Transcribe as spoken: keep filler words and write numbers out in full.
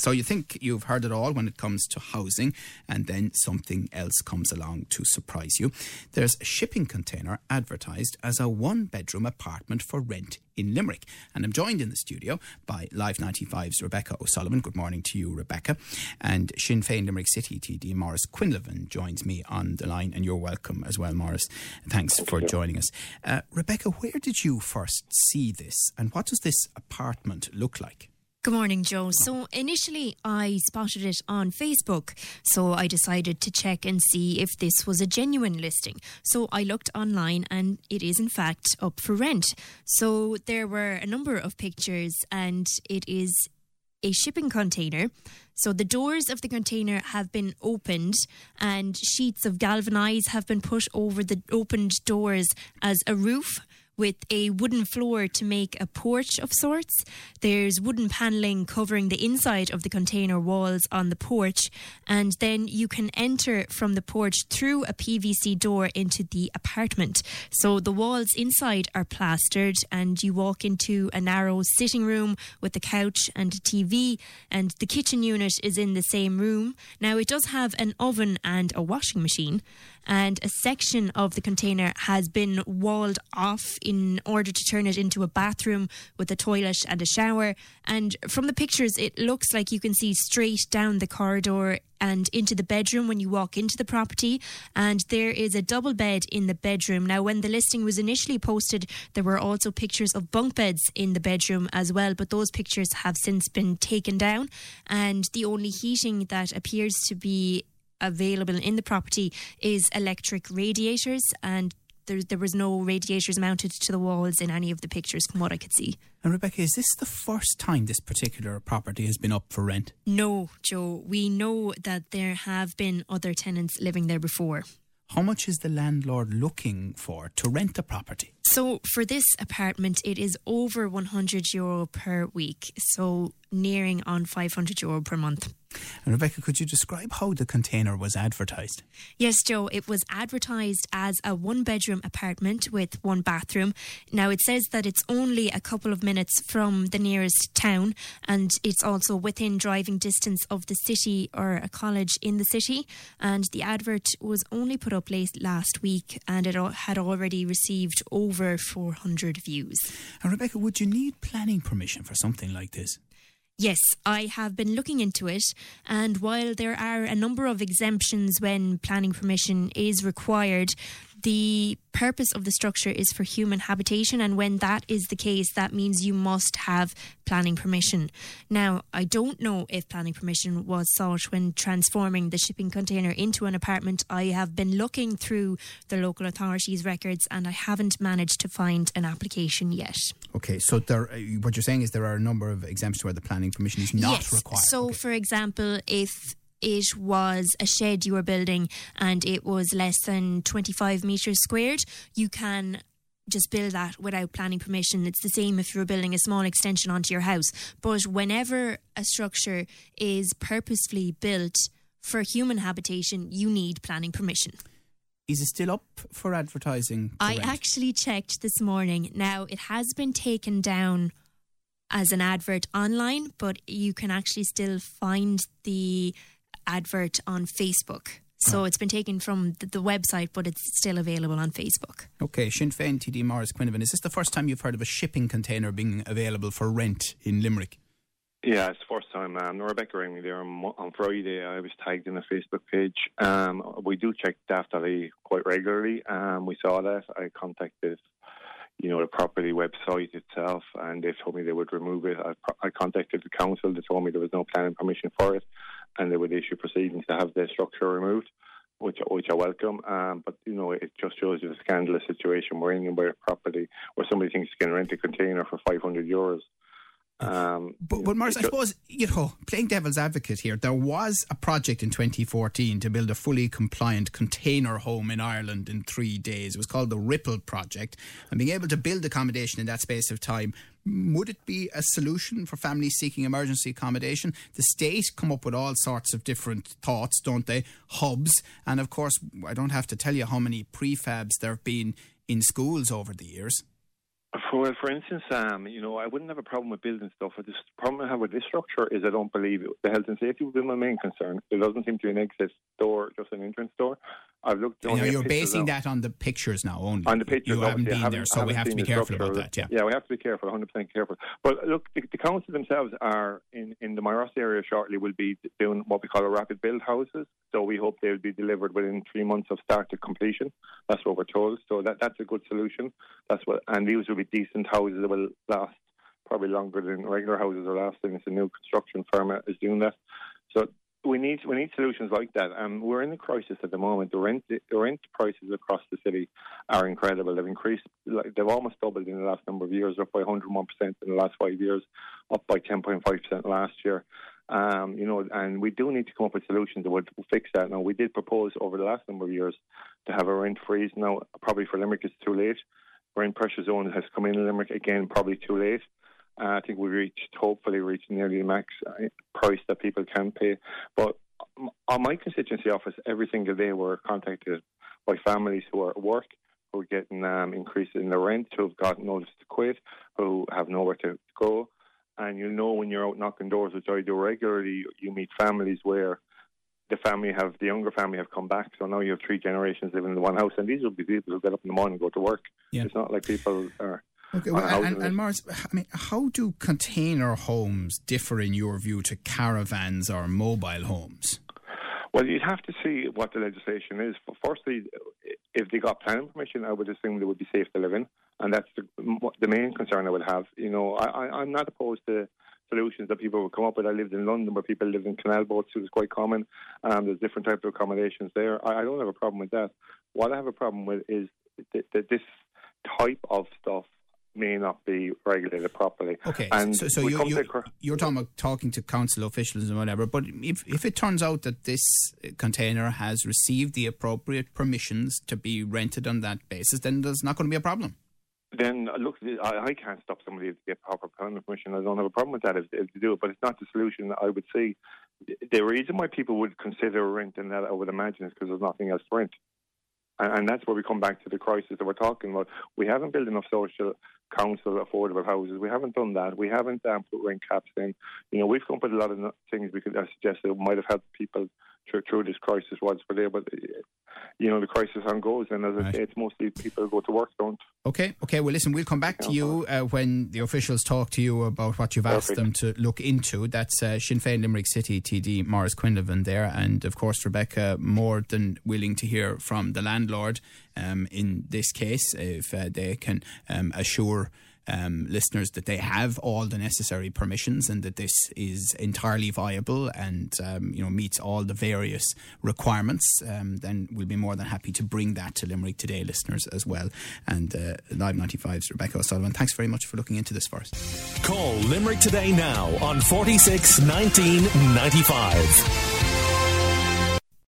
So you think you've heard it all when it comes to housing, and then something else comes along to surprise you. There's a shipping container advertised as a one-bedroom apartment for rent in Limerick. And I'm joined in the studio by Live ninety-five's Rebecca O'Sullivan. Good morning to you, Rebecca. And Sinn Féin Limerick City T D Maurice Quinlivan joins me on the line, and you're welcome as well, Maurice. Thanks Thank for you. joining us. Uh, Rebecca, where did you first see this, and what does this apartment look like? Good morning, Joe. So initially I spotted it on Facebook, so I decided to check and see if this was a genuine listing. So I looked online and it is in fact up for rent. So there were a number of pictures, and it is a shipping container. So the doors of the container have been opened and sheets of galvanise have been put over the opened doors as a roof, with a wooden floor to make a porch of sorts. There's wooden panelling covering the inside of the container walls on the porch, and then you can enter from the porch through a P V C door into the apartment. So the walls inside are plastered, and you walk into a narrow sitting room with a couch and a T V, and the kitchen unit is in the same room. Now, it does have an oven and a washing machine, and a section of the container has been walled off in order to turn it into a bathroom with a toilet and a shower. And from the pictures, it looks like you can see straight down the corridor and into the bedroom when you walk into the property, and there is a double bed in the bedroom. Now, when the listing was initially posted, there were also pictures of bunk beds in the bedroom as well, but those pictures have since been taken down, and the only heating that appears to be available in the property is electric radiators, and there, there was no radiators mounted to the walls in any of the pictures from what I could see. And Rebecca, is this the first time this particular property has been up for rent? No, Joe. We know that there have been other tenants living there before. How much is the landlord looking for to rent the property? So for this apartment, it is over one hundred euro per week, so nearing on five hundred euro per month. And Rebecca, could you describe how the container was advertised? Yes, Joe, it was advertised as a one-bedroom apartment with one bathroom. Now, it says that it's only a couple of minutes from the nearest town, and it's also within driving distance of the city or a college in the city. And the advert was only put up late last week, and it had already received over four hundred views. And Rebecca, would you need planning permission for something like this? Yes, I have been looking into it, and while there are a number of exemptions when planning permission is required, the purpose of the structure is for human habitation, and when that is the case, that means you must have planning permission. Now, I don't know if planning permission was sought when transforming the shipping container into an apartment. I have been looking through the local authorities' records, and I haven't managed to find an application yet. Okay, so there, what you're saying is there are a number of exemptions where the planning permission is not yes. required. So, okay. For example, if it was a shed you were building and it was less than twenty-five metres squared, you can just build that without planning permission. It's the same if you're building a small extension onto your house. But whenever a structure is purposefully built for human habitation, you need planning permission. Is it still up for advertising? For I rent? actually checked this morning. Now, it has been taken down as an advert online, but you can actually still find the advert on Facebook. So oh. it's been taken from the, the website, but it's still available on Facebook. Okay, Sinn Féin T D Maurice Quinlivan, is this the first time you've heard of a shipping container being available for rent in Limerick? Yeah, it's the first time. Um, Rebecca rang me there on, on Friday. I was tagged in a Facebook page. Um, we do check Daftali quite regularly. Um, we saw that. I contacted you know, the property website itself, and they told me they would remove it. I, I contacted the council. They told me there was no planning permission for it, and they would issue proceedings to have their structure removed, which which I welcome. Um, but, you know, it just shows you the scandalous situation we're in where property, where somebody thinks you can rent a container for five hundred euros. Um, but, but Maurice, I suppose, you know, playing devil's advocate here, there was a project in twenty fourteen to build a fully compliant container home in Ireland in three days. It was called the Ripple Project. And being able to build accommodation in that space of time Would it be a solution for families seeking emergency accommodation? The state come up with all sorts of different thoughts, don't they? Hubs. And of course, I don't have to tell you how many prefabs there have been in schools over the years. Well, for instance, um, you know, I wouldn't have a problem with building stuff. The problem I have with this structure is I don't believe it. The health and safety would be my main concern. It doesn't seem to be an exit door, just an entrance door. I've looked. You know, you're basing now. that on the pictures now only. On the pictures, you haven't been haven't, there, so we have to be careful about that. Yeah, yeah, we have to be careful, one hundred percent careful. But look, the, the council themselves are in, in the Myross area shortly. Will be doing what we call a rapid build houses. So we hope they'll be delivered within three months of start to completion. That's what we're told. So that that's a good solution. That's what, and these will be decent houses that will last probably longer than regular houses are lasting. It's a new construction firm is doing that. So. We need we need solutions like that. Um, we're in a crisis at the moment. The rent the rent prices across the city are incredible. They've increased. Like, they've almost doubled in the last number of years, up by one hundred one percent in the last five years, up by ten point five percent last year. Um, you know, and we do need to come up with solutions that would fix that. Now, we did propose over the last number of years to have a rent freeze. Now, probably for Limerick it's too late. Rent pressure zone has come in Limerick again, probably too late. Uh, I think we reached, hopefully, reached nearly the max price that people can pay. But on my constituency office, every single day we're contacted by families who are at work, who are getting um, increases in their rent, who have got notice to quit, who have nowhere to go. And you know when you're out knocking doors, which I do regularly, you meet families where the family have, the younger family have come back. So now you have three generations living in one house. And these will be people who get up in the morning and go to work. Yeah. It's not like people are... Okay, well, and, and Maurice, I mean, how do container homes differ, in your view, to caravans or mobile homes? Well, you'd have to see what the legislation is. Firstly, if they got planning permission, I would assume they would be safe to live in, and that's the, the main concern I would have. You know, I, I, I'm not opposed to solutions that people would come up with. I lived in London where people lived in canal boats, which is quite common. Um, there's different types of accommodations there. I, I don't have a problem with that. What I have a problem with is that, that this type of stuff may not be regulated properly. Okay, and so, so you're, you're, to... you're talking about talking to council officials and whatever, but if, if it turns out that this container has received the appropriate permissions to be rented on that basis, then there's not going to be a problem. Then, look, I can't stop somebody to get proper planning permission. I don't have a problem with that if they do it, but it's not the solution that I would see. The reason why people would consider renting that, I would imagine, is because there's nothing else to rent. And that's where we come back to the crisis that we're talking about. We haven't built enough social council affordable houses. We haven't done that. We haven't um, put rent caps in. You know, we've come up with a lot of things we could uh, suggest that might have helped people through, through this crisis once we're there. But, you know, the crisis on goes. And as I right. say, it's mostly people who go to work don't. Okay. Okay. Well, listen, we'll come back to you uh, when the officials talk to you about what you've asked Perfect. them to look into. That's uh, Sinn Féin Limerick City T D Maurice Quinlivan there. And, of course, Rebecca, more than willing to hear from the land. landlord um, in this case if uh, they can um, assure um, listeners that they have all the necessary permissions and that this is entirely viable and um, you know meets all the various requirements, um, then we'll be more than happy to bring that to Limerick Today listeners as well. And uh, Live ninety-five's Rebecca O'Sullivan, thanks very much for looking into this for us. Call Limerick Today now on forty-six nineteen ninety-five.